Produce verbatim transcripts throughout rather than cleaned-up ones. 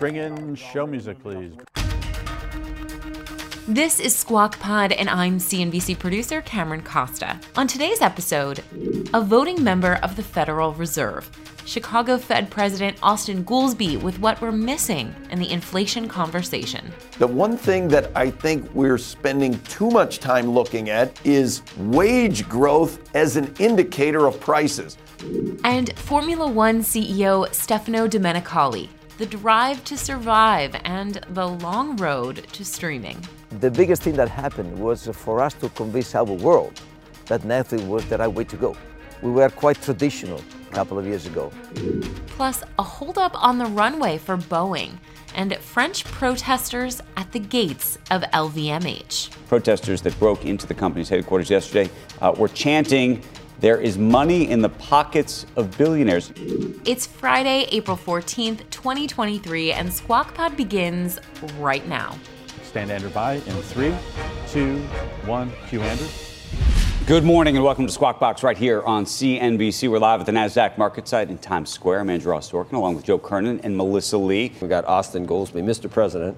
Bring in show music, please. This is Squawk Pod, and I'm C N B C producer Cameron Costa. On today's episode, a voting member of the Federal Reserve, Chicago Fed President Austan Goolsbee, with what we're missing in the inflation conversation. The one thing that I think we're spending too much time looking at is wage growth as an indicator of prices. And Formula One C E O Stefano Domenicali, the drive to survive and the long road to streaming. The biggest thing that happened was for us to convince our world that Netflix was the right way to go. We were quite traditional a couple of years ago. Plus, a holdup on the runway for Boeing and French protesters at the gates of L V M H. Protesters that broke into the company's headquarters yesterday uh, were chanting, "There is money in the pockets of billionaires." It's Friday, April fourteenth, twenty twenty-three, and Squawk Pod begins right now. Stand Andrew by in three, two, one, cue Andrew. Good morning and welcome to Squawk Box right here on C N B C. We're live at the Nasdaq market site in Times Square. I'm Andrew Ross Sorkin along with Joe Kernen and Melissa Lee. We got Austan Goolsbee, Mister President,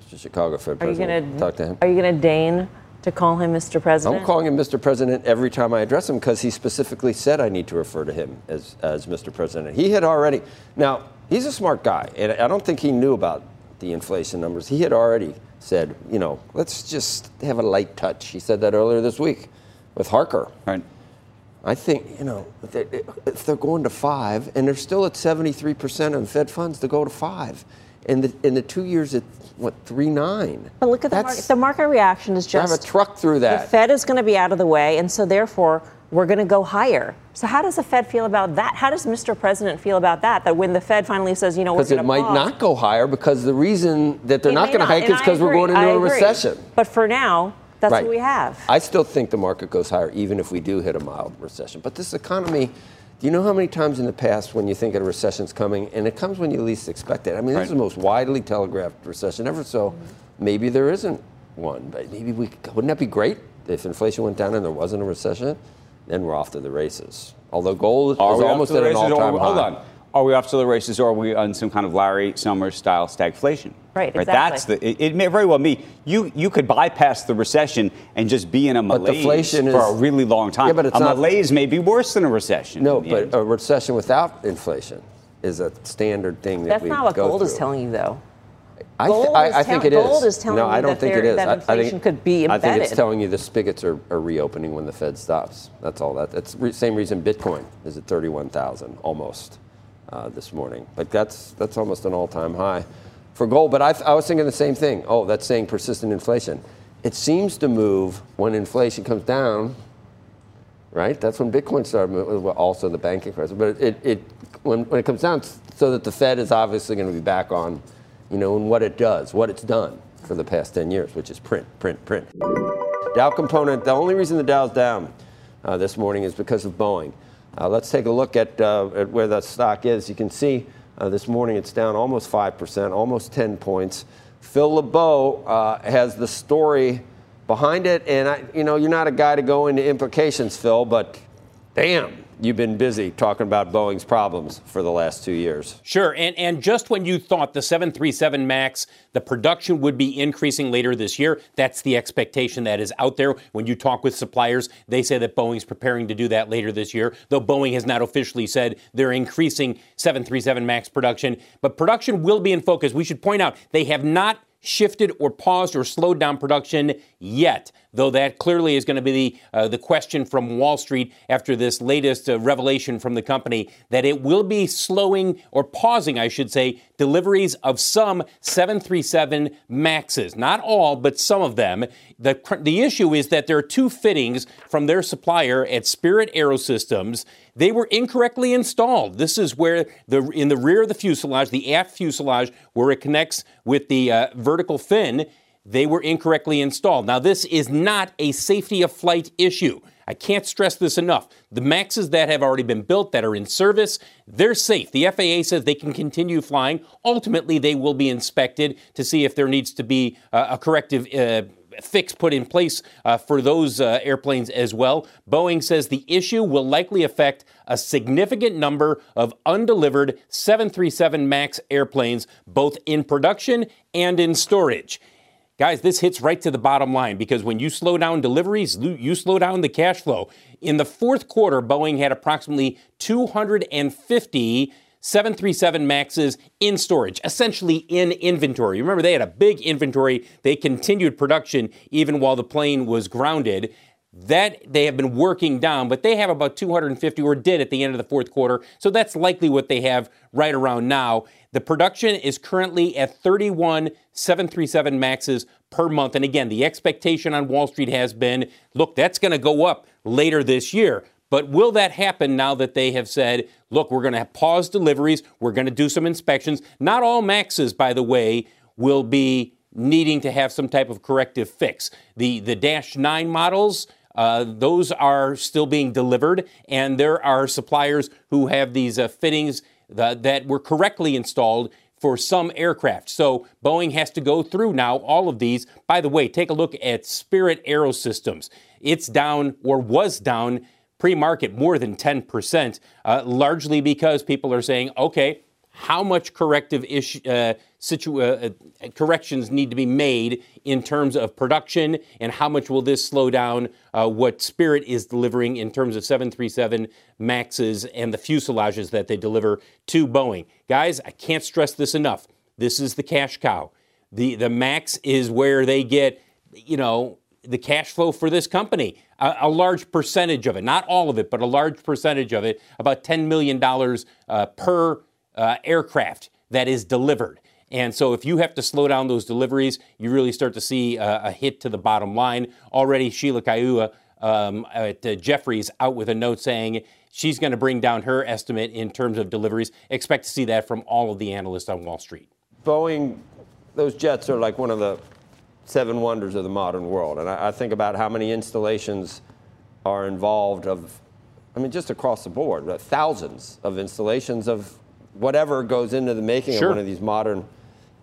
Mister Chicago Fed President. Are you gonna, Talk to him. Are you going to deign to call him Mister President? I'm calling him Mister President every time I address him because he specifically said I need to refer to him as, as Mister President. He had already, now he's a smart guy and I don't think he knew about the inflation numbers. He had already said, you know, let's just have a light touch. He said that earlier this week with Harker. Right. I think, you know, if they're, if they're going to five and they're still at seventy-three percent on Fed funds to go to five. In the in the two years at what three nine. But look at the market. The market reaction is just drive a truck through that. The Fed is going to be out of the way, and so therefore we're going to go higher. So how does the Fed feel about that? How does Mister President feel about that? That when the Fed finally says, you know, we're going to pause. Because it might not go higher because the reason that they're not going to hike is because we're going into a recession. But for now, that's what we have. I still think the market goes higher even if we do hit a mild recession. But this economy. Do you know how many times in the past when you think a recession's coming, and it comes when you least expect it? I mean, this right. is the most widely telegraphed recession ever, so mm-hmm. maybe there isn't one. But maybe we wouldn't that be great if inflation went down and there wasn't a recession? Then we're off to the races. Although gold are is almost at an all-time high. Hold on. Are we off to the races, or are we on some kind of Larry Summers-style stagflation? Right, exactly. Right, that's the, it, it may very well be. You you could bypass the recession and just be in a malaise for is, a really long time. Yeah, but it's a not, malaise may be worse than a recession. No, but a recession without inflation is a standard thing that that's we go through. That's not what gold through. is telling you, though. I, th- I, I think it is. Gold is telling no, you I don't that, think it is. that inflation I think, could be embedded. I think it's telling you the spigots are, are reopening when the Fed stops. That's all. That. That's the re- same reason Bitcoin is at thirty-one thousand almost uh, this morning. Like that's that's almost an all-time high for gold, but I, I was thinking the same thing. Oh, that's saying persistent inflation. It seems to move when inflation comes down, right? That's when Bitcoin started moving, well, also the banking crisis. But it, it when, when it comes down, so that the Fed is obviously going to be back on, you know, and what it does, what it's done for the past ten years, which is print, print, print. Dow component, the only reason the Dow's down uh, this morning is because of Boeing. Uh, let's take a look at, uh, at where that stock is. You can see Uh, this morning it's down almost five percent, almost ten points. Phil LeBeau uh, has the story behind it. And, I, you know, you're not a guy to go into implications, Phil, but damn, you've been busy talking about Boeing's problems for the last two years. Sure. And, and just when you thought the seven thirty-seven MAX, the production would be increasing later this year, that's the expectation that is out there. When you talk with suppliers, they say that Boeing's preparing to do that later this year, though Boeing has not officially said they're increasing seven thirty-seven MAX production. But production will be in focus. We should point out they have not shifted or paused or slowed down production yet, though that clearly is going to be the, uh, the question from Wall Street after this latest uh, revelation from the company that it will be slowing or pausing, I should say, deliveries of some seven thirty-seven MAXes. Not all, but some of them. The, the issue is that there are two fittings from their supplier at Spirit AeroSystems They were incorrectly installed. This is where, the in the rear of the fuselage, the aft fuselage, where it connects with the uh, vertical fin, they were incorrectly installed. Now, this is not a safety of flight issue. I can't stress this enough. The Maxes that have already been built, that are in service, they're safe. The F A A says they can continue flying. Ultimately, they will be inspected to see if there needs to be uh, a corrective uh, fix put in place uh, for those uh, airplanes as well. Boeing says the issue will likely affect a significant number of undelivered seven thirty-seven MAX airplanes, both in production and in storage. Guys, this hits right to the bottom line, because when you slow down deliveries, you slow down the cash flow. In the fourth quarter, Boeing had approximately two hundred fifty seven thirty-seven MAXes in storage, essentially in inventory. Remember, they had a big inventory. They continued production even while the plane was grounded. That they have been working down, but they have about two hundred fifty, or did at the end of the fourth quarter. So that's likely what they have right around now. The production is currently at thirty-one seven thirty-seven MAXes per month. And again, the expectation on Wall Street has been, look, that's going to go up later this year. But will that happen now that they have said, look, we're going to pause deliveries, we're going to do some inspections? Not all Maxes, by the way, will be needing to have some type of corrective fix. The, the Dash nine models, uh, those are still being delivered, and there are suppliers who have these uh, fittings th- that were correctly installed for some aircraft. So Boeing has to go through now all of these. By the way, take a look at Spirit AeroSystems. It's down, or was down, pre-market more than ten percent, uh, largely because people are saying, okay, how much corrective issue, uh, situ- uh, corrections need to be made in terms of production, and how much will this slow down uh, what Spirit is delivering in terms of seven thirty-seven Maxes and the fuselages that they deliver to Boeing? Guys, I can't stress this enough. This is the cash cow. The, the Max is where they get, you know, the cash flow for this company, a, a large percentage of it, not all of it, but a large percentage of it, about ten million dollars uh, per uh, aircraft that is delivered. And so if you have to slow down those deliveries, you really start to see uh, a hit to the bottom line. Already, Sheila Kaiua um, at uh, Jefferies out with a note saying she's going to bring down her estimate in terms of deliveries. Expect to see that from all of the analysts on Wall Street. Boeing, those jets are like one of the seven wonders of the modern world. And I, I think about how many installations are involved of, I mean, just across the board, uh, thousands of installations of whatever goes into the making sure. of one of these modern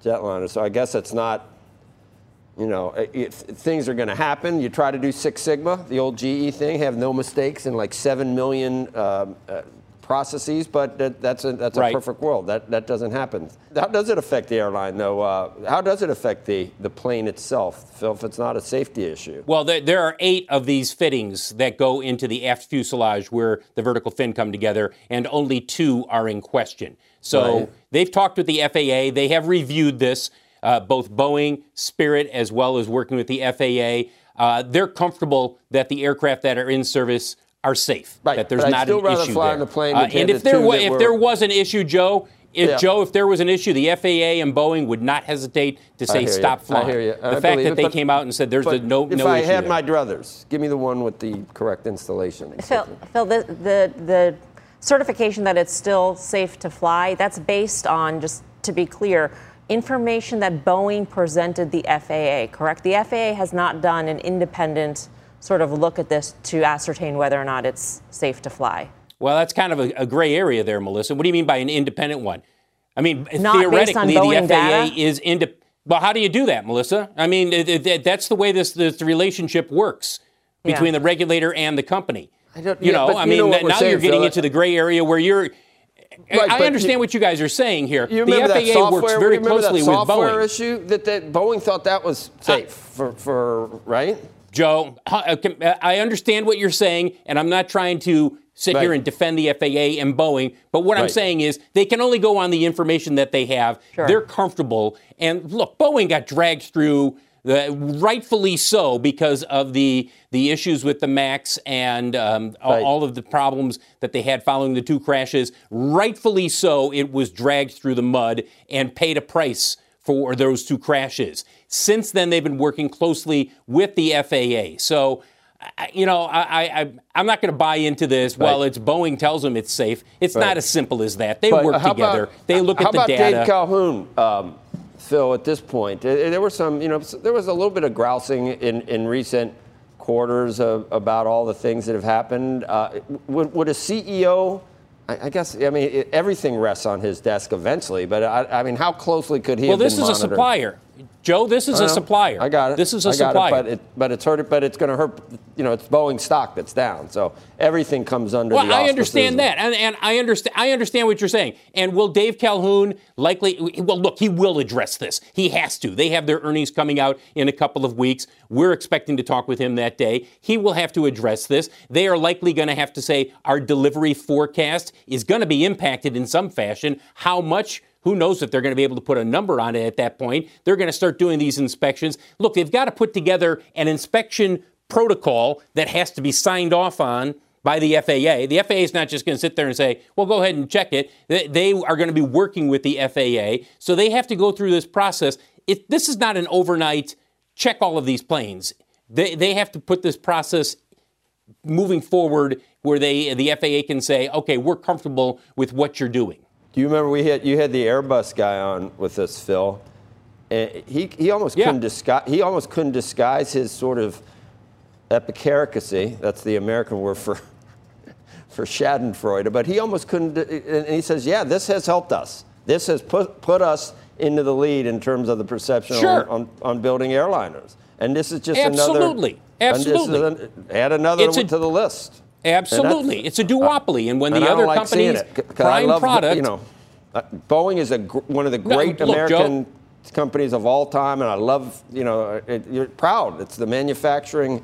jetliners. So I guess it's not, you know, it, it, things are going to happen. You try to do Six Sigma, the old G E thing, have no mistakes in like seven million um, uh, processes, but that, that's a, that's right. a perfect world. That that doesn't happen. How does it affect the airline, though? Uh, how does it affect the, the plane itself, Phil, if it's not a safety issue? Well, there, there are eight of these fittings that go into the aft fuselage where the vertical fin come together, and only two are in question. So right. they've talked with the F A A. They have reviewed this, uh, both Boeing, Spirit, as well as working with the F A A. Uh, they're comfortable that the aircraft that are in service are safe, right, that there's not an issue there. I'd still rather fly on the plane. Uh, and if there, wa- if there was an issue, Joe, if yeah. Joe, if there was an issue, the F A A and Boeing would not hesitate to say stop you. flying. I hear you. The I fact that it, they came out and said there's the no, no issue. If I had there. my druthers, give me the one with the correct installation. Phil, Phil the, the, the certification that it's still safe to fly, that's based on, just to be clear, information that Boeing presented the F A A, correct? The F A A has not done an independent sort of look at this to ascertain whether or not it's safe to fly. Well, that's kind of a, a gray area there, Melissa. What do you mean by an independent one? I mean, not theoretically, the F A A data? is independent. Well, how do you do that, Melissa? I mean, it, it, that's the way this, this relationship works between yeah. the regulator and the company. I don't, you yeah, know, I mean, you know now saying, you're getting Phil, into the gray area where you're... Right, I understand you, what you guys are saying here. The F A A software, works very closely with Boeing. Remember that software issue that, that Boeing thought that was safe I, for, for, right? Joe, I understand what you're saying, and I'm not trying to sit right. here and defend the F A A and Boeing, but what right. I'm saying is they can only go on the information that they have. Sure. They're comfortable. And look, Boeing got dragged through, the, rightfully so, because of the the issues with the MAX and um, right. all of the problems that they had following the two crashes. Rightfully so, it was dragged through the mud and paid a price for those two crashes. Since then, they've been working closely with the F A A. So you know, I, I, I'm not going to buy into this. Right. Well, it's Boeing tells them it's safe. It's right. not as simple as that. They but work together. About, they look at the data. How about Dave Calhoun, um, Phil, at this point? There were some, you know, there was a little bit of grousing in, in recent quarters of, about all the things that have happened. Uh, would, would a C E O, I, I guess, I mean, it, everything rests on his desk eventually. But, I, I mean, how closely could he well, have been monitored? Well, this is a supplier. Joe, this is a supplier. I got it. This is a I got supplier. It, but, it, but it's hurt. But it's going to hurt. You know, it's Boeing stock that's down. So everything comes under. Well, the I understand that, and, and I understand. I understand what you're saying. And will Dave Calhoun likely? Well, look, he will address this. He has to. They have their earnings coming out in a couple of weeks. We're expecting to talk with him that day. He will have to address this. They are likely going to have to say our delivery forecast is going to be impacted in some fashion. How much? Who knows if they're going to be able to put a number on it at that point. They're going to start doing these inspections. Look, they've got to put together an inspection protocol that has to be signed off on by the F A A. The F A A is not just going to sit there and say, well, go ahead and check it. They are going to be working with the F A A. So they have to go through this process. It, this is not an overnight check all of these planes. They, they have to put this process moving forward where they the F A A can say, okay, we're comfortable with what you're doing. Do you remember we had you had the Airbus guy on with us, Phil? And he he almost yeah. couldn't disguise he almost couldn't disguise his sort of epicaricacy. That's the American word for for Schadenfreude. But he almost couldn't. And he says, "Yeah, this has helped us. This has put put us into the lead in terms of the perception sure. on, on on building airliners. And this is just absolutely. another absolutely absolutely add another a, to the list." Absolutely. It's a duopoly. And when and the I other like companies it, prime I love, product. You know, Boeing is a, one of the great no, look, American Joe, companies of all time. And I love, you know, it, you're proud. It's the manufacturing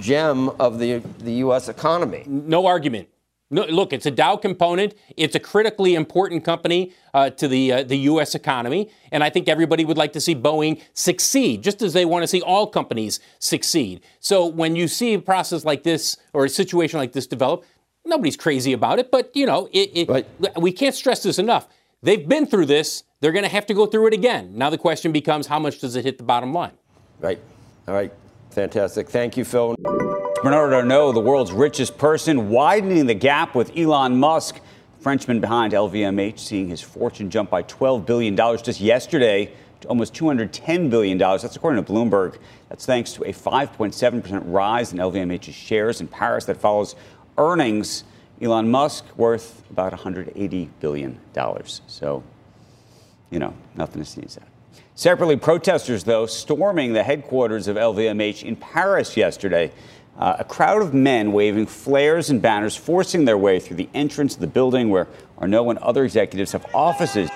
gem of the, the U S economy. No argument. No, look, it's a Dow component. It's a critically important company uh, to the uh, the U S economy. And I think everybody would like to see Boeing succeed, just as they want to see all companies succeed. So when you see a process like this or a situation like this develop, nobody's crazy about it. But, you know, it, it, right. we can't stress this enough. They've been through this. They're going to have to go through it again. Now the question becomes, how much does it hit the bottom line? Right. All right. Fantastic. Thank you, Phil. Bernard Arnault, the world's richest person, widening the gap with Elon Musk, Frenchman behind L V M H, seeing his fortune jump by twelve billion dollars just yesterday to almost two hundred ten billion dollars. That's according to Bloomberg. That's thanks to a five point seven percent rise in L V M H's shares in Paris that follows earnings. Elon Musk worth about one hundred eighty billion dollars. So, you know, nothing to sneeze at. Separately, protesters, though, storming the headquarters of L V M H in Paris yesterday. Uh, a crowd of men waving flares and banners, forcing their way through the entrance of the building where Arnault and other executives have offices.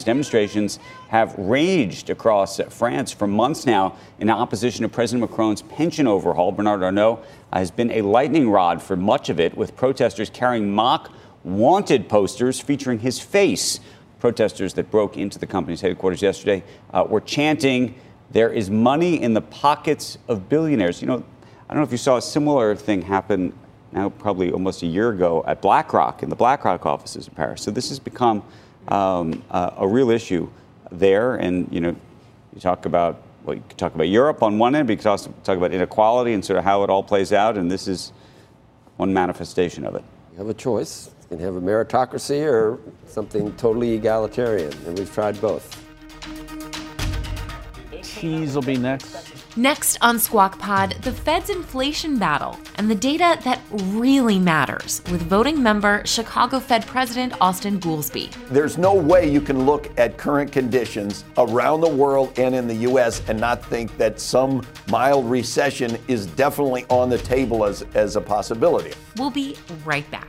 Demonstrations have raged across France for months now in opposition to President Macron's pension overhaul. Bernard Arnault has been a lightning rod for much of it, with protesters carrying mock wanted posters featuring his face. Protesters that broke into the company's headquarters yesterday uh, were chanting, "There is money in the pockets of billionaires." You know, I don't know if you saw a similar thing happen now probably almost a year ago at BlackRock in the BlackRock offices in Paris. So this has become um, a, a real issue there. And, you know, you talk about, well, you could talk about Europe on one end, but you could also talk about inequality and sort of how it all plays out. And this is one manifestation of it. You have a choice. You can have a meritocracy or something totally egalitarian. And we've tried both. Cheese will be next. Next on Squawk Pod, the Fed's inflation battle and the data that really matters with voting member Chicago Fed President Austan Goolsbee. There's no way you can look at current conditions around the world and in the U S and not think that some mild recession is definitely on the table as, as a possibility. We'll be right back.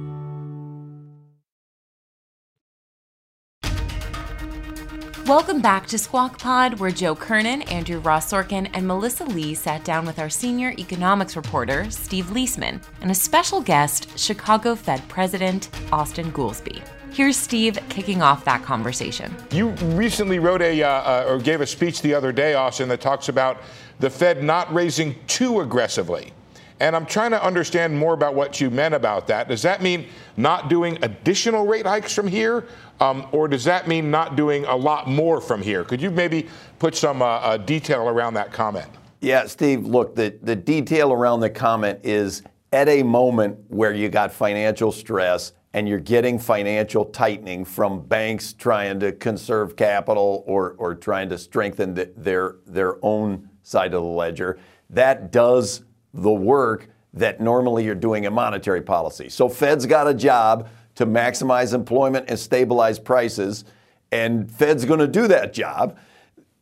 Welcome back to Squawk Pod, where Joe Kernen, Andrew Ross Sorkin, and Melissa Lee sat down with our senior economics reporter, Steve Liesman, and a special guest, Chicago Fed President Austan Goolsbee. Here's Steve kicking off that conversation. You recently wrote a, uh, or gave a speech the other day, Austin, that talks about the Fed not raising too aggressively. And I'm trying to understand more about what you meant about that. Does that mean not doing additional rate hikes from here? Um, or does that mean not doing a lot more from here? Could you maybe put some uh, uh, detail around that comment? Yeah, Steve, look, the, the detail around the comment is at a moment where you got financial stress and you're getting financial tightening from banks trying to conserve capital or, or trying to strengthen the, their, their own side of the ledger. That does the work that normally you're doing in monetary policy. So Fed's got a job to maximize employment and stabilize prices, and Fed's going to do that job.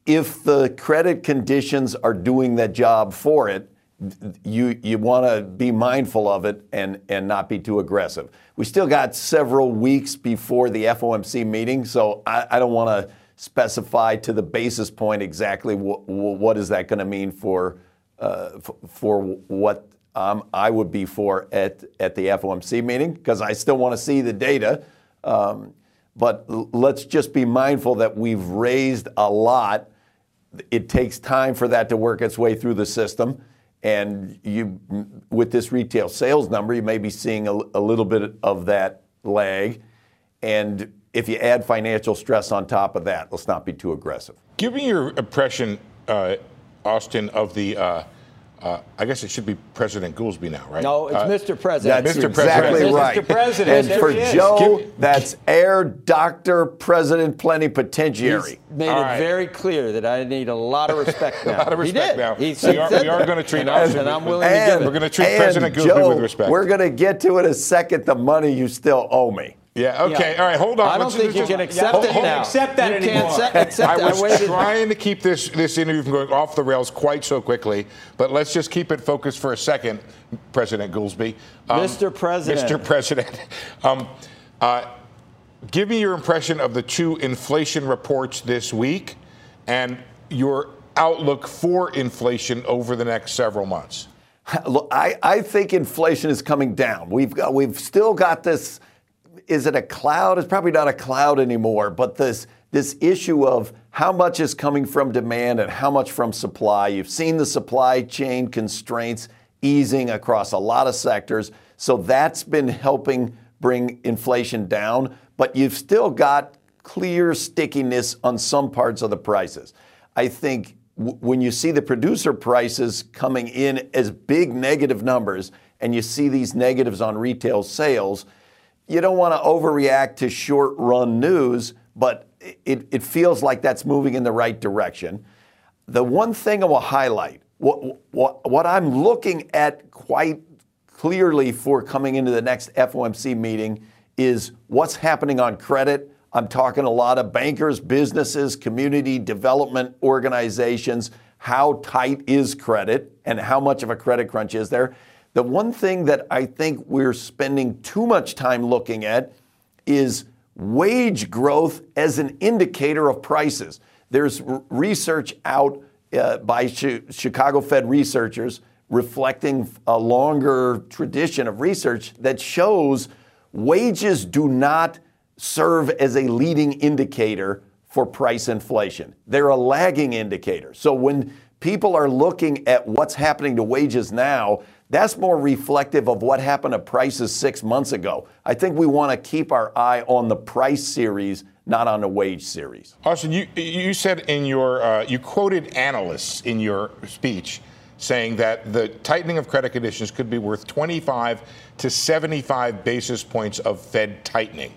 If the credit conditions are doing that job for it, you you want to be mindful of it and, and not be too aggressive. We still got several weeks before the F O M C meeting, so I, I don't want to specify to the basis point exactly wh- wh- what is that going to mean for Uh, f- for what um, I would be for at, at the F O M C meeting, because I still want to see the data. Um, but l- let's just be mindful that we've raised a lot. It takes time for that to work its way through the system. And you, with this retail sales number, you may be seeing a, a little bit of that lag. And if you add financial stress on top of that, let's not be too aggressive. Give me your impression, uh Austin, of the, uh, uh, I guess it should be President Goolsbee now, right? No, it's uh, Mister President. That's Mister exactly President. Right. Mister President. And for Joe, that's Air Doctor President Plenipotentiary. He's made All it right. very clear that I need a lot of respect now. A lot of respect he now. He we are, we are going to treat Austin. And I'm willing and, to give it. We're going to treat President Goolsbee Joe, with respect. We're going to get to it in a second, the money you still owe me. Yeah, okay, yeah. All right, hold on. I don't Let's, think you just, can accept hold, it hold, now. Accept that you anymore. Can't accept it. I was I trying to keep this, this interview from going off the rails quite so quickly, but let's just keep it focused for a second, President Goolsbee. Um, Mister President. Mister President. Um, uh, give me your impression of the two inflation reports this week and your outlook for inflation over the next several months. Look, I, I think inflation is coming down. We've got, we've still got this... Is it a cloud? It's probably not a cloud anymore, but this this issue of how much is coming from demand and how much from supply. You've seen the supply chain constraints easing across a lot of sectors. So that's been helping bring inflation down, but you've still got clear stickiness on some parts of the prices. I think w- when you see the producer prices coming in as big negative numbers and you see these negatives on retail sales, you don't want to overreact to short-run news, but it, it feels like that's moving in the right direction. The one thing I will highlight, what, what, what I'm looking at quite clearly for coming into the next F O M C meeting is what's happening on credit. I'm talking a lot of bankers, businesses, community development organizations. How tight is credit and how much of a credit crunch is there? The one thing that I think we're spending too much time looking at is wage growth as an indicator of prices. There's r- research out uh, by Ch- Chicago Fed researchers reflecting a longer tradition of research that shows wages do not serve as a leading indicator for price inflation. They're a lagging indicator. So when people are looking at what's happening to wages now, that's more reflective of what happened to prices six months ago. I think we want to keep our eye on the price series, not on the wage series. Austin, you, you said in your, uh, you quoted analysts in your speech saying that the tightening of credit conditions could be worth twenty-five to seventy-five basis points of Fed tightening.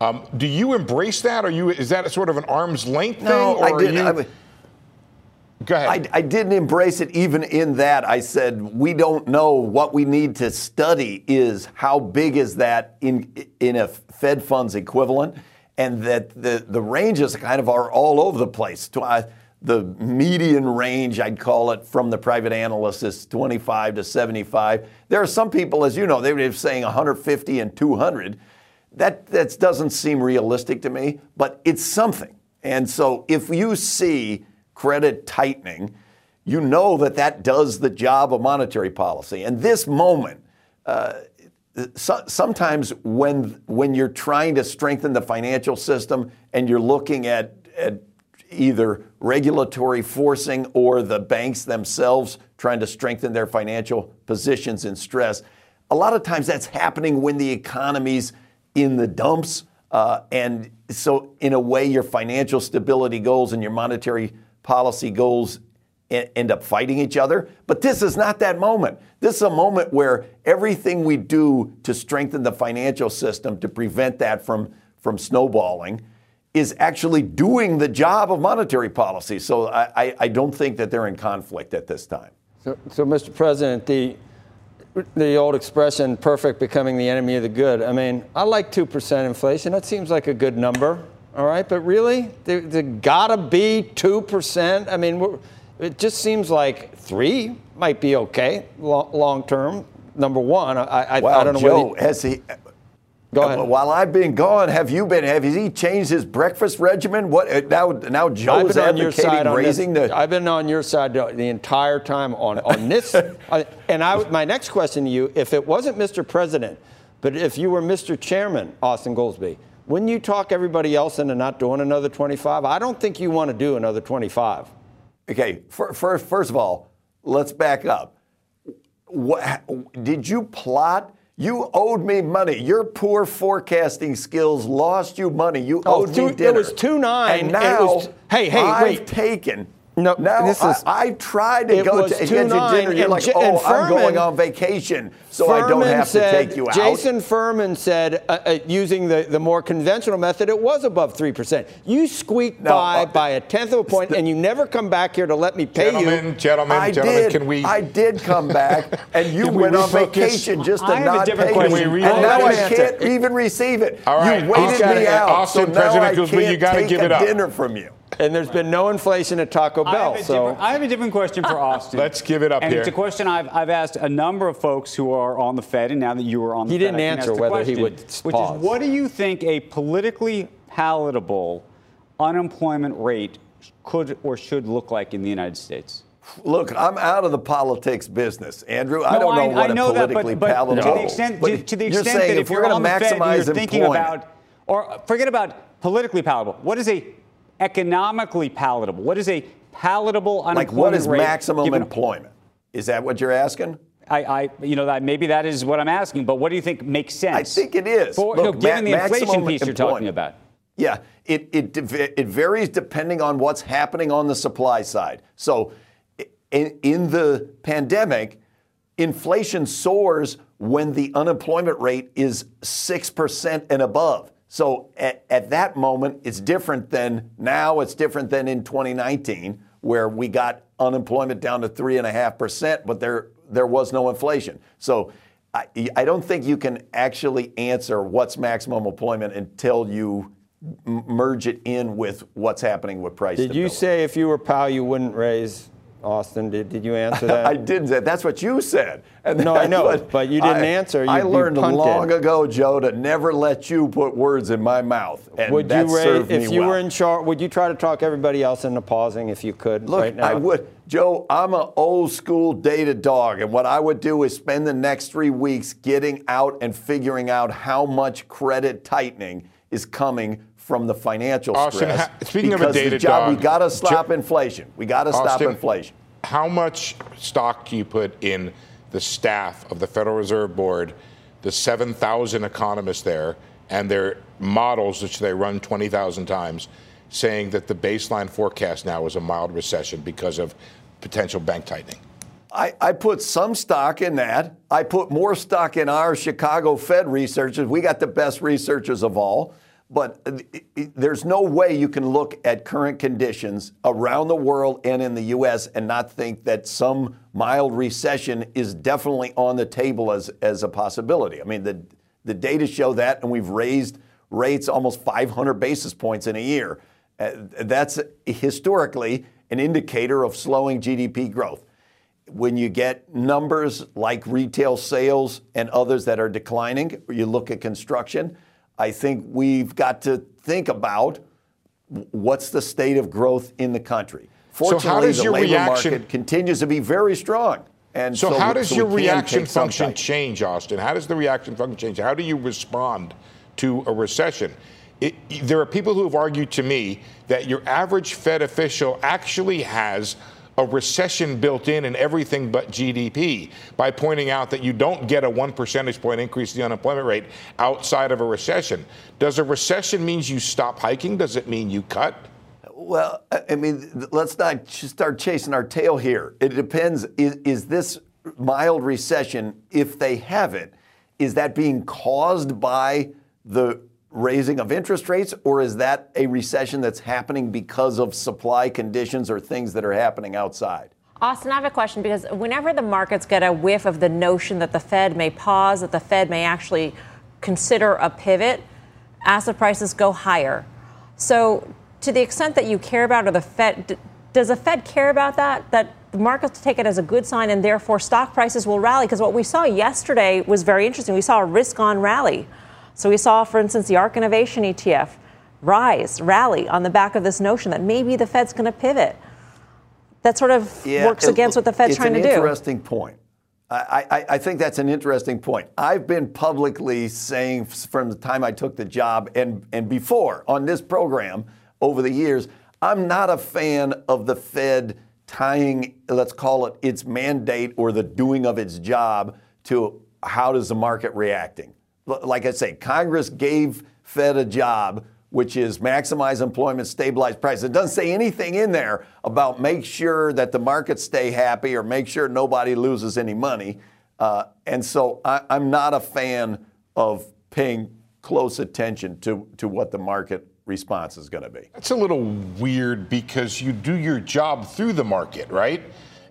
Um, do you embrace that? Or you is that sort of an arm's length thing? No, or I didn't. You... I mean, Go ahead. I, I didn't embrace it even in that. I said, we don't know. What we need to study is how big is that in in a Fed funds equivalent, and that the, the ranges kind of are all over the place. The median range, I'd call it, from the private analysts is twenty-five to seventy-five. There are some people, as you know, they were saying one hundred fifty and two hundred. That, that doesn't seem realistic to me, but it's something. And so if you see credit tightening, you know that that does the job of monetary policy. And this moment, uh, so, sometimes when when you're trying to strengthen the financial system and you're looking at, at either regulatory forcing or the banks themselves trying to strengthen their financial positions in stress, a lot of times that's happening when the economy's in the dumps. Uh, and so in a way, your financial stability goals and your monetary policy goals e- end up fighting each other. But this is not that moment. This is a moment where everything we do to strengthen the financial system to prevent that from, from snowballing is actually doing the job of monetary policy. So I, I, I don't think that they're in conflict at this time. So, so Mister President, the The old expression, perfect becoming the enemy of the good. I mean, I like two percent inflation. That seems like a good number, all right? But really, there, there gotta be two percent. I mean, we're, it just seems like three might be okay long, long term, number one. I, I, well, I don't know Joe, what he, has he... Go ahead. While I've been gone, have you been, have he changed his breakfast regimen? What now, now Joe's advocating raising the... I've been on your side the entire time on, on this. I, and I, my next question to you, if it wasn't Mister President, but if you were Mister Chairman, Austan Goolsbee, wouldn't you talk everybody else into not doing another twenty-five? I don't think you want to do another twenty-five. Okay, for, for, first of all, let's back up. What, did you plot... You owed me money. Your poor forecasting skills lost you money. You oh, owed two, me dinner. It was two nine. And now, it was, hey, hey, I've wait. taken. No, now this is, I, I tried to go to get you dinner. You're like, oh, Furman, I'm going on vacation, so Furman I don't have said, to take you out. Jason Furman said, uh, uh, using the, the more conventional method, it was above three percent. You squeaked no, by uh, by a tenth of a point, the, and you never come back here to let me pay gentlemen, you. Gentlemen, I gentlemen, did, can we? I did come back, and you went we on vacation just to not pay me. And now I can't answer. even receive it. All right, you waited Austin, me out, Austin, so President now I can't you gotta take give it up. dinner from you. And there's been no inflation at Taco Bell. I have, so. I have a different question for Austin. Let's give it up and here. And it's a question I've, I've asked a number of folks who are on the Fed, and now that you are on the he Fed, he didn't I answer whether question, he would which pause. Is, what do you think a politically palatable unemployment rate could or should look like in the United States? Look, I'm out of the politics business, Andrew. No, I don't know I, what I know a politically that, but, but palatable... To the extent, no. to, to the extent that if you're, you're on the Fed and you're thinking about... Or forget about politically palatable. What is a... economically palatable. What is a palatable unemployment rate? Like what is maximum employment? Is that what you're asking? I, I you know, that maybe that is what I'm asking, but what do you think makes sense? I think it is. For, Look, no, given ma- the inflation piece you're talking about. Yeah, it, it, it varies depending on what's happening on the supply side. So in, in the pandemic, inflation soars when the unemployment rate is six percent and above. So at, at that moment, it's different than now. It's different than in twenty nineteen, where we got unemployment down to three and a half percent, but there there was no inflation. So I, I don't think you can actually answer what's maximum employment until you m- merge it in with what's happening with price. Did stability. You say if you were Powell, you wouldn't raise? Austin, did, did you answer that? I didn't say that's what you said. And no, I know, but you didn't I, answer. You, I learned you long ago, Joe, to never let you put words in my mouth. And would that you raise, served if me you well. were in charge? Would you try to talk everybody else into pausing if you could? Look, right now? I would, Joe. I'm an old school data dog, and what I would do is spend the next three weeks getting out and figuring out how much credit tightening is coming from the financial Austin, stress. Ha- speaking because of a data the job, dog, we got to stop ju- inflation. We got to stop inflation. How much stock do you put in the staff of the Federal Reserve Board, the seven thousand economists there, and their models, which they run twenty thousand times, saying that the baseline forecast now is a mild recession because of potential bank tightening? I, I put some stock in that. I put more stock in our Chicago Fed researchers. We got the best researchers of all. But there's no way you can look at current conditions around the world and in the U S and not think that some mild recession is definitely on the table as, as a possibility. I mean, the, the data show that, and we've raised rates almost five hundred basis points in a year. Uh, that's historically an indicator of slowing G D P growth. When you get numbers like retail sales and others that are declining, or you look at construction, I think we've got to think about what's the state of growth in the country. Fortunately, so how does the your labor reaction, market continues to be very strong. And so, so how does so your reaction function change, Austan? How does the reaction function change? How do you respond to a recession? It, there are people who have argued to me that your average Fed official actually has a recession built in in everything but G D P by pointing out that you don't get a one percentage point increase in the unemployment rate outside of a recession. Does a recession mean you stop hiking? Does it mean you cut? Well, I mean, let's not start chasing our tail here. It depends. Is, is this mild recession, if they have it, is that being caused by the raising of interest rates, or is that a recession that's happening because of supply conditions or things that are happening outside? Austan, I have a question, because whenever the markets get a whiff of the notion that the Fed may pause, that the Fed may actually consider a pivot, asset prices go higher. So, to the extent that you care about, or the Fed, does the Fed care about that? That the markets take it as a good sign, and therefore stock prices will rally? Because what we saw yesterday was very interesting. We saw a risk-on rally. So we saw, for instance, the ARK Innovation E T F rise, rally on the back of this notion that maybe the Fed's going to pivot. That sort of yeah, works it, against what the Fed's trying to do. It's an interesting point. I, I, I think that's an interesting point. I've been publicly saying from the time I took the job and, and before on this program over the years, I'm not a fan of the Fed tying, let's call it, its mandate or the doing of its job to how does the market reacting. Like I say, Congress gave Fed a job, which is maximize employment, stabilize prices. It doesn't say anything in there about make sure that the markets stay happy or make sure nobody loses any money. Uh, and so I, I'm not a fan of paying close attention to, to what the market response is going to be. It's a little weird because you do your job through the market, right?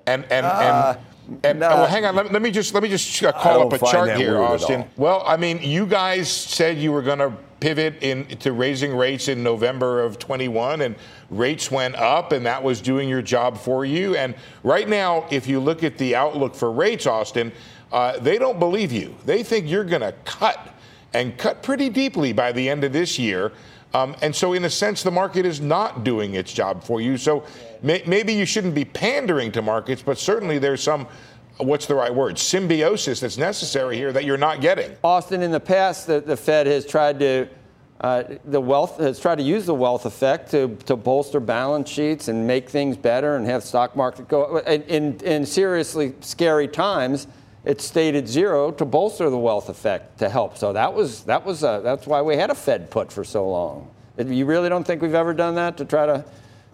And and uh, and. And, no, well, hang on. Let, let me just let me just call up a chart here, Austan. Well, I mean, you guys said you were going to pivot in to raising rates in November of twenty-one, and rates went up, and that was doing your job for you. And right now, if you look at the outlook for rates, Austan, uh, they don't believe you. They think you're going to cut, and cut pretty deeply by the end of this year. Um, and so, in a sense, the market is not doing its job for you. So may, maybe you shouldn't be pandering to markets, but certainly there's some, what's the right word, symbiosis that's necessary here that you're not getting. Austan, in the past, the, the Fed has tried to uh, the wealth has tried to use the wealth effect to, to bolster balance sheets and make things better and have stock market go. In, in, in seriously scary times, it stayed at zero to bolster the wealth effect to help. So that was that was a, that's why we had a Fed put for so long. You really don't think we've ever done that to try to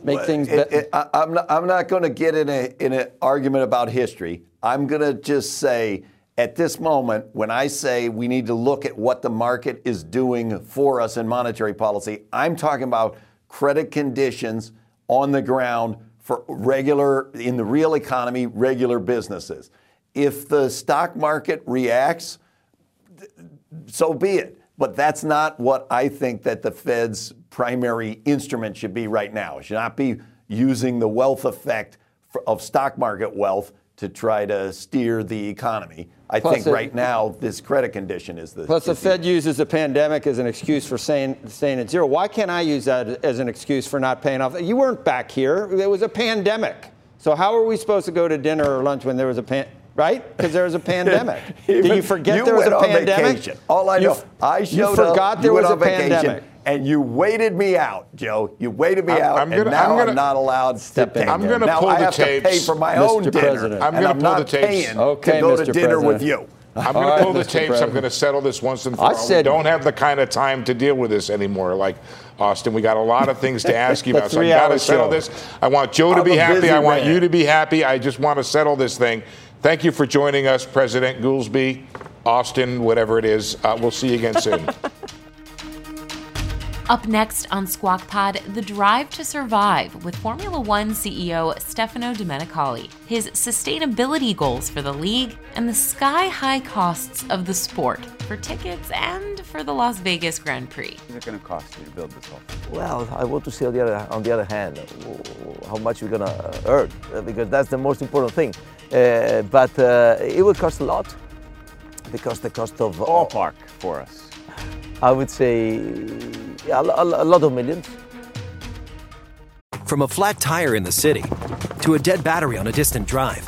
make well, things better? I'm not, I'm not going to get in a in an argument about history. I'm going to just say at this moment, when I say we need to look at what the market is doing for us in monetary policy, I'm talking about credit conditions on the ground for regular in the real economy, regular businesses. If the stock market reacts, so be it. But that's not what I think that the Fed's primary instrument should be right now. It should not be using the wealth effect of stock market wealth to try to steer the economy. I plus think it, right now this credit condition is the plus the Fed the, uses the pandemic as an excuse for staying, staying at zero. Why can't I use that as an excuse for not paying off? You weren't back here. There was a pandemic. So how are we supposed to go to dinner or lunch when there was a pandemic? Right? Because there was a pandemic. Did you forget you there was a pandemic? Vacation. All I know, you, I showed you forgot up, there you was a pandemic. And you waited me out, Joe. You waited me I'm, out, I'm gonna, and now I'm, gonna, I'm not allowed to step in. I'm going to pull the tapes. Now I have to pay for my Mister own President. dinner, I'm gonna and I'm pull not the tapes. paying okay, to go Mister to dinner President. with you. I'm going right, to pull the Mister tapes. President. I'm going to settle this once and for all. We don't have the kind of time to deal with this anymore. Like, Austan, we got a lot of things to ask you about, so I got to settle this. I want Joe to be happy. I want you to be happy. I just want to settle this thing. Thank you for joining us, President Goolsbee, Austan, whatever it is. Uh, we'll see you again soon. Up next on Squawk Pod, the drive to survive with Formula One C E O Stefano Domenicali, his sustainability goals for the league, and the sky-high costs of the sport for tickets and for the Las Vegas Grand Prix. What's it going to cost you to build this all? Well, I want to see on the other, on the other hand how much we're going to earn, because that's the most important thing. Uh, but uh, it will cost a lot, because the cost of... Ballpark for us. I would say a, a, a lot of millions. From a flat tire in the city to a dead battery on a distant drive,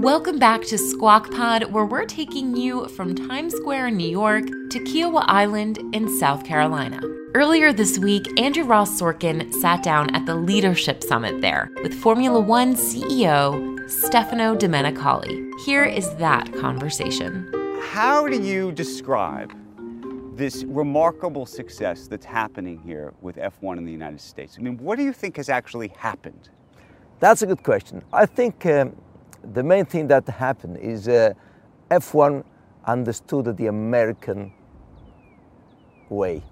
Welcome back to Squawk Pod, where we're taking you from Times Square in New York to Kiowa Island in South Carolina. Earlier this week, Andrew Ross Sorkin sat down at the Leadership Summit there with Formula One C E O Stefano Domenicali. Here is that conversation. How do you describe this remarkable success that's happening here with F one in the United States? I mean, what do you think has actually happened? That's a good question. I think... Um The main thing that happened is uh, F one understood the American way.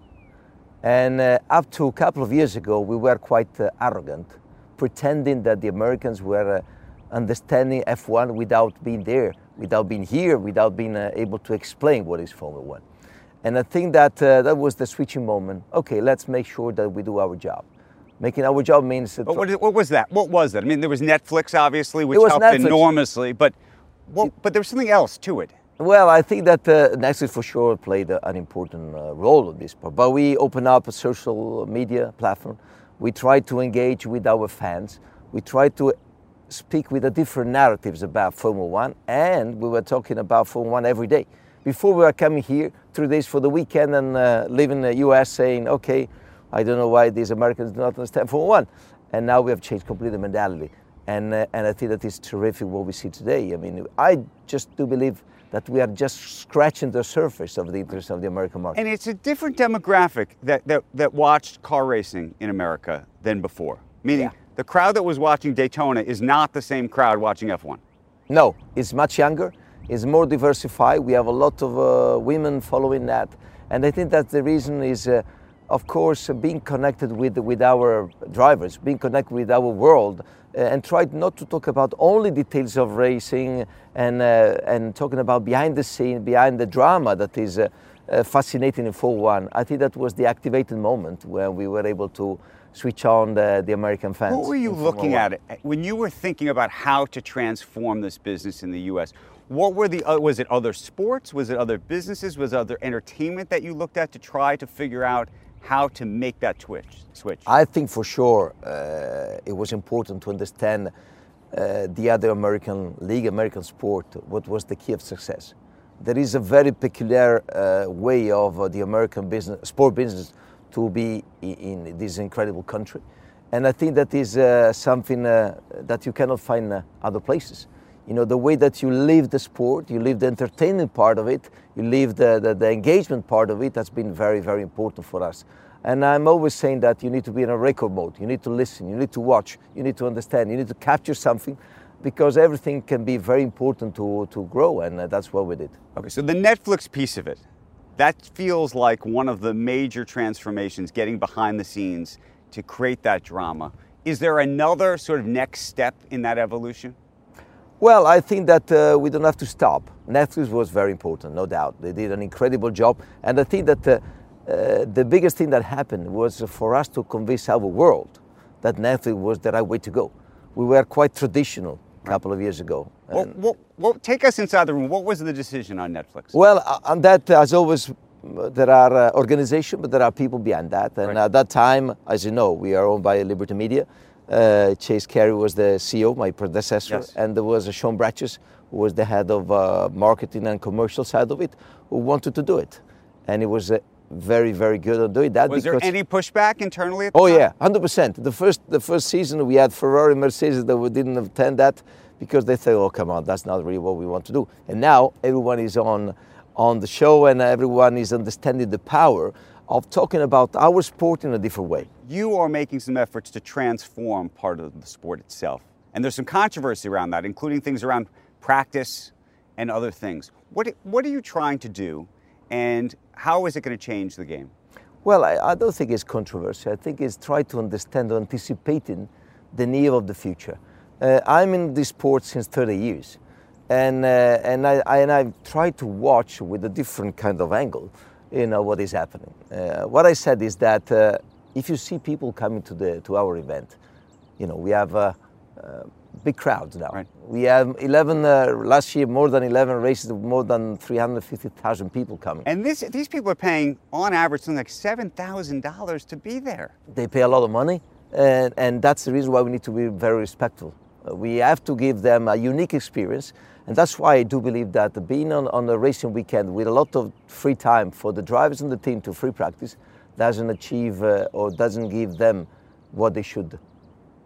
And uh, up to a couple of years ago, we were quite uh, arrogant, pretending that the Americans were uh, understanding F one without being there, without being here, without being uh, able to explain what is Formula One. And I think that uh, that was the switching moment. Okay, let's make sure that we do our job. Making our job means... That what, what was that? What was that? I mean, there was Netflix, obviously, which helped Netflix. enormously, but well, but there was something else to it. Well, I think that uh, Netflix, for sure, played uh, an important uh, role in this part. But we opened up a social media platform. We tried to engage with our fans. We tried to speak with the different narratives about Formula One, and we were talking about Formula One every day. Before, we were coming here three days for the weekend and uh, living in the U S saying, okay, I don't know why these Americans do not understand Formula One. And now we have changed completely the mentality. And uh, and I think that is terrific what we see today. I mean, I just do believe that we are just scratching the surface of the interest of the American market. And it's a different demographic that that, that watched car racing in America than before. Meaning yeah. the crowd that was watching Daytona is not the same crowd watching F one. No, it's much younger. It's more diversified. We have a lot of uh, women following that. And I think that the reason is... Uh, Of course, uh, being connected with with our drivers, being connected with our world, uh, and try not to talk about only details of racing and uh, and talking about behind the scene, behind the drama that is uh, uh, fascinating in Formula One. I think that was the activated moment where we were able to switch on the, the American fans. What were you looking at it when you were thinking about how to transform this business in the U S? What were the, uh, was it other sports? Was it other businesses? Was it other entertainment that you looked at to try to figure out how to make that twitch, switch? I think for sure uh, it was important to understand uh, the other American league, American sport, what was the key of success. There is a very peculiar uh, way of uh, the American business, sport business to be in, in this incredible country. And I think that is uh, something uh, that you cannot find uh, other places. You know, the way that you live the sport, you live the entertainment part of it, you live the, the, the engagement part of it, that's been very, very important for us. And I'm always saying that you need to be in a record mode. You need to listen, you need to watch, you need to understand, you need to capture something, because everything can be very important to, to grow, and that's what we did. Okay, so the Netflix piece of it, that feels like one of the major transformations, getting behind the scenes to create that drama. Is there another sort of next step in that evolution? Well, I think that uh, we don't have to stop. Netflix was very important, no doubt. They did an incredible job. And I think that uh, uh, the biggest thing that happened was for us to convince our world that Netflix was the right way to go. We were quite traditional a couple of years ago. Well, well, well, take us inside the room. What was the decision on Netflix? Well, on that, as always, there are uh, organizations, but there are people behind that. And right. at that time, as you know, we are owned by Liberty Media. Uh, Chase Carey was the C E O, my predecessor, yes. and there was uh, Sean Bratches, who was the head of uh, marketing and commercial side of it, who wanted to do it. And it was uh, very, very good at doing that. Was there any pushback internally at the time? Oh yeah, one hundred percent. The first, the first season we had Ferrari, Mercedes that we didn't attend that because they thought, oh come on, that's not really what we want to do. And now everyone is on, on the show and everyone is understanding the power of talking about our sport in a different way. You are making some efforts to transform part of the sport itself. And there's some controversy around that, including things around practice and other things. What, what are you trying to do? And how is it going to change the game? Well, I, I don't think it's controversy. I think it's trying to understand or anticipating the need of the future. Uh, I'm in this sport since thirty years. And, uh, and, I, I, and I've tried to watch with a different kind of angle, you know, what is happening. Uh, what I said is that uh, if you see people coming to, the, to our event, you know, we have uh, uh, big crowds now. Right. We have eleven, uh, last year, more than eleven races, more than three hundred fifty thousand people coming. And this, these people are paying, on average, something like seven thousand dollars to be there. They pay a lot of money, and, and that's the reason why we need to be very respectful. Uh, we have to give them a unique experience, and that's why I do believe that being on, on a racing weekend with a lot of free time for the drivers and the team to free practice doesn't achieve uh, or doesn't give them what they should.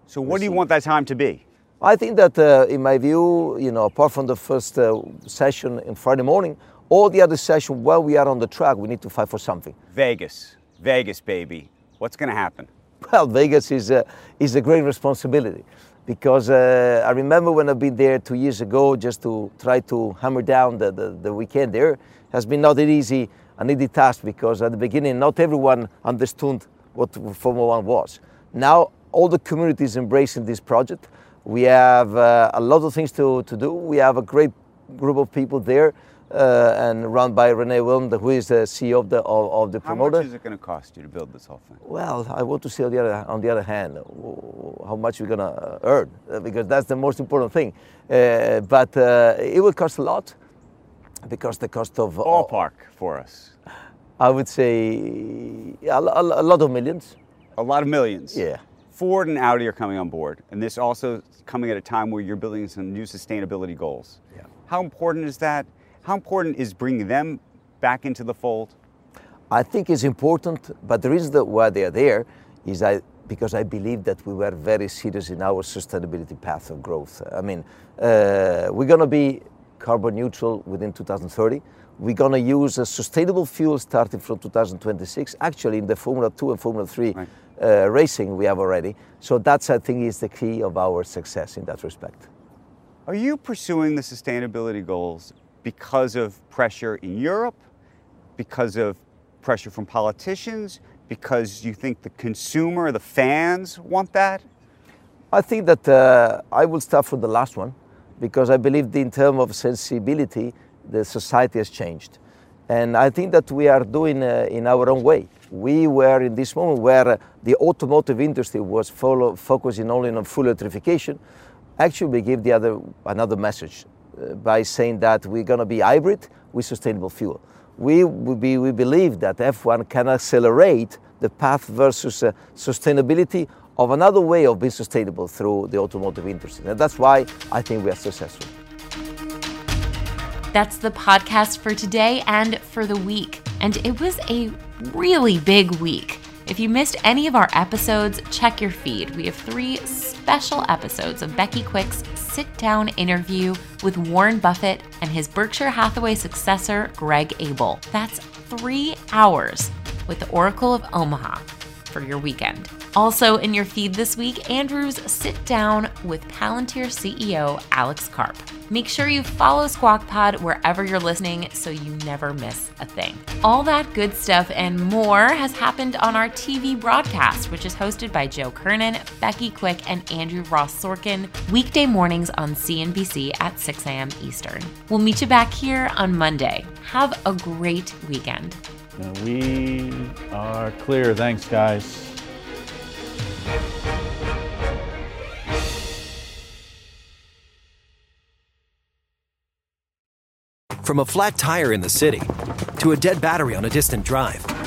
So what receive. Do you want that time to be? I think that, uh, in my view, you know, apart from the first uh, session in Friday morning, all the other sessions while we are on the track, we need to fight for something. Vegas, Vegas, baby. What's going to happen? Well, Vegas is a, is a great responsibility because uh, I remember when I've been there two years ago just to try to hammer down the, the, the weekend there. It has been not an easy, an easy task because at the beginning not everyone understood what Formula One was. Now all the community is embracing this project. We have uh, a lot of things to, to do. We have a great group of people there uh, and run by Renee Wilm, who is the C E O of the, of, of the promoter. How much is it going to cost you to build this whole thing? Well, I want to see on the other, on the other hand how much you're going to earn, because that's the most important thing. Uh, but uh, it will cost a lot because the cost of... Ballpark uh, for us. I would say a, a lot of millions. A lot of millions? Yeah. Ford and Audi are coming on board, and this also coming at a time where you're building some new sustainability goals. Yeah. How important is that? How important is bringing them back into the fold? I think it's important, but the reason that why they are there is I, because I believe that we were very serious in our sustainability path of growth. I mean, uh, we're going to be carbon neutral within two thousand thirty. We're going to use a sustainable fuel starting from two thousand twenty-six. Actually, in the Formula two and Formula three right. uh, racing we have already. So that's, I think, is the key of our success in that respect. Are you pursuing the sustainability goals because of pressure in Europe, because of pressure from politicians, because you think the consumer, the fans want that? I think that uh, I will start from the last one, because I believe in terms of sensibility, the society has changed. And I think that we are doing uh, in our own way. We were in this moment where uh, the automotive industry was follow, focusing only on full electrification. Actually, we gave the other, another message uh, by saying that we're going to be hybrid with sustainable fuel. We, we, we believe that F one can accelerate the path versus uh, sustainability of another way of being sustainable through the automotive industry. And that's why I think we are successful. That's the podcast for today and for the week. And it was a really big week. If you missed any of our episodes, check your feed. We have three special episodes of Becky Quick's sit-down interview with Warren Buffett and his Berkshire Hathaway successor, Greg Abel. That's three hours with the Oracle of Omaha for your weekend. Also in your feed this week, Andrew's sit-down with Palantir C E O Alex Karp. Make sure you follow Squawk Pod wherever you're listening so you never miss a thing. All that good stuff and more has happened on our T V broadcast, which is hosted by Joe Kernen, Becky Quick, and Andrew Ross Sorkin, weekday mornings on C N B C at six a.m. Eastern. We'll meet you back here on Monday. Have a great weekend. We are clear. Thanks, guys. From a flat tire in the city to a dead battery on a distant drive,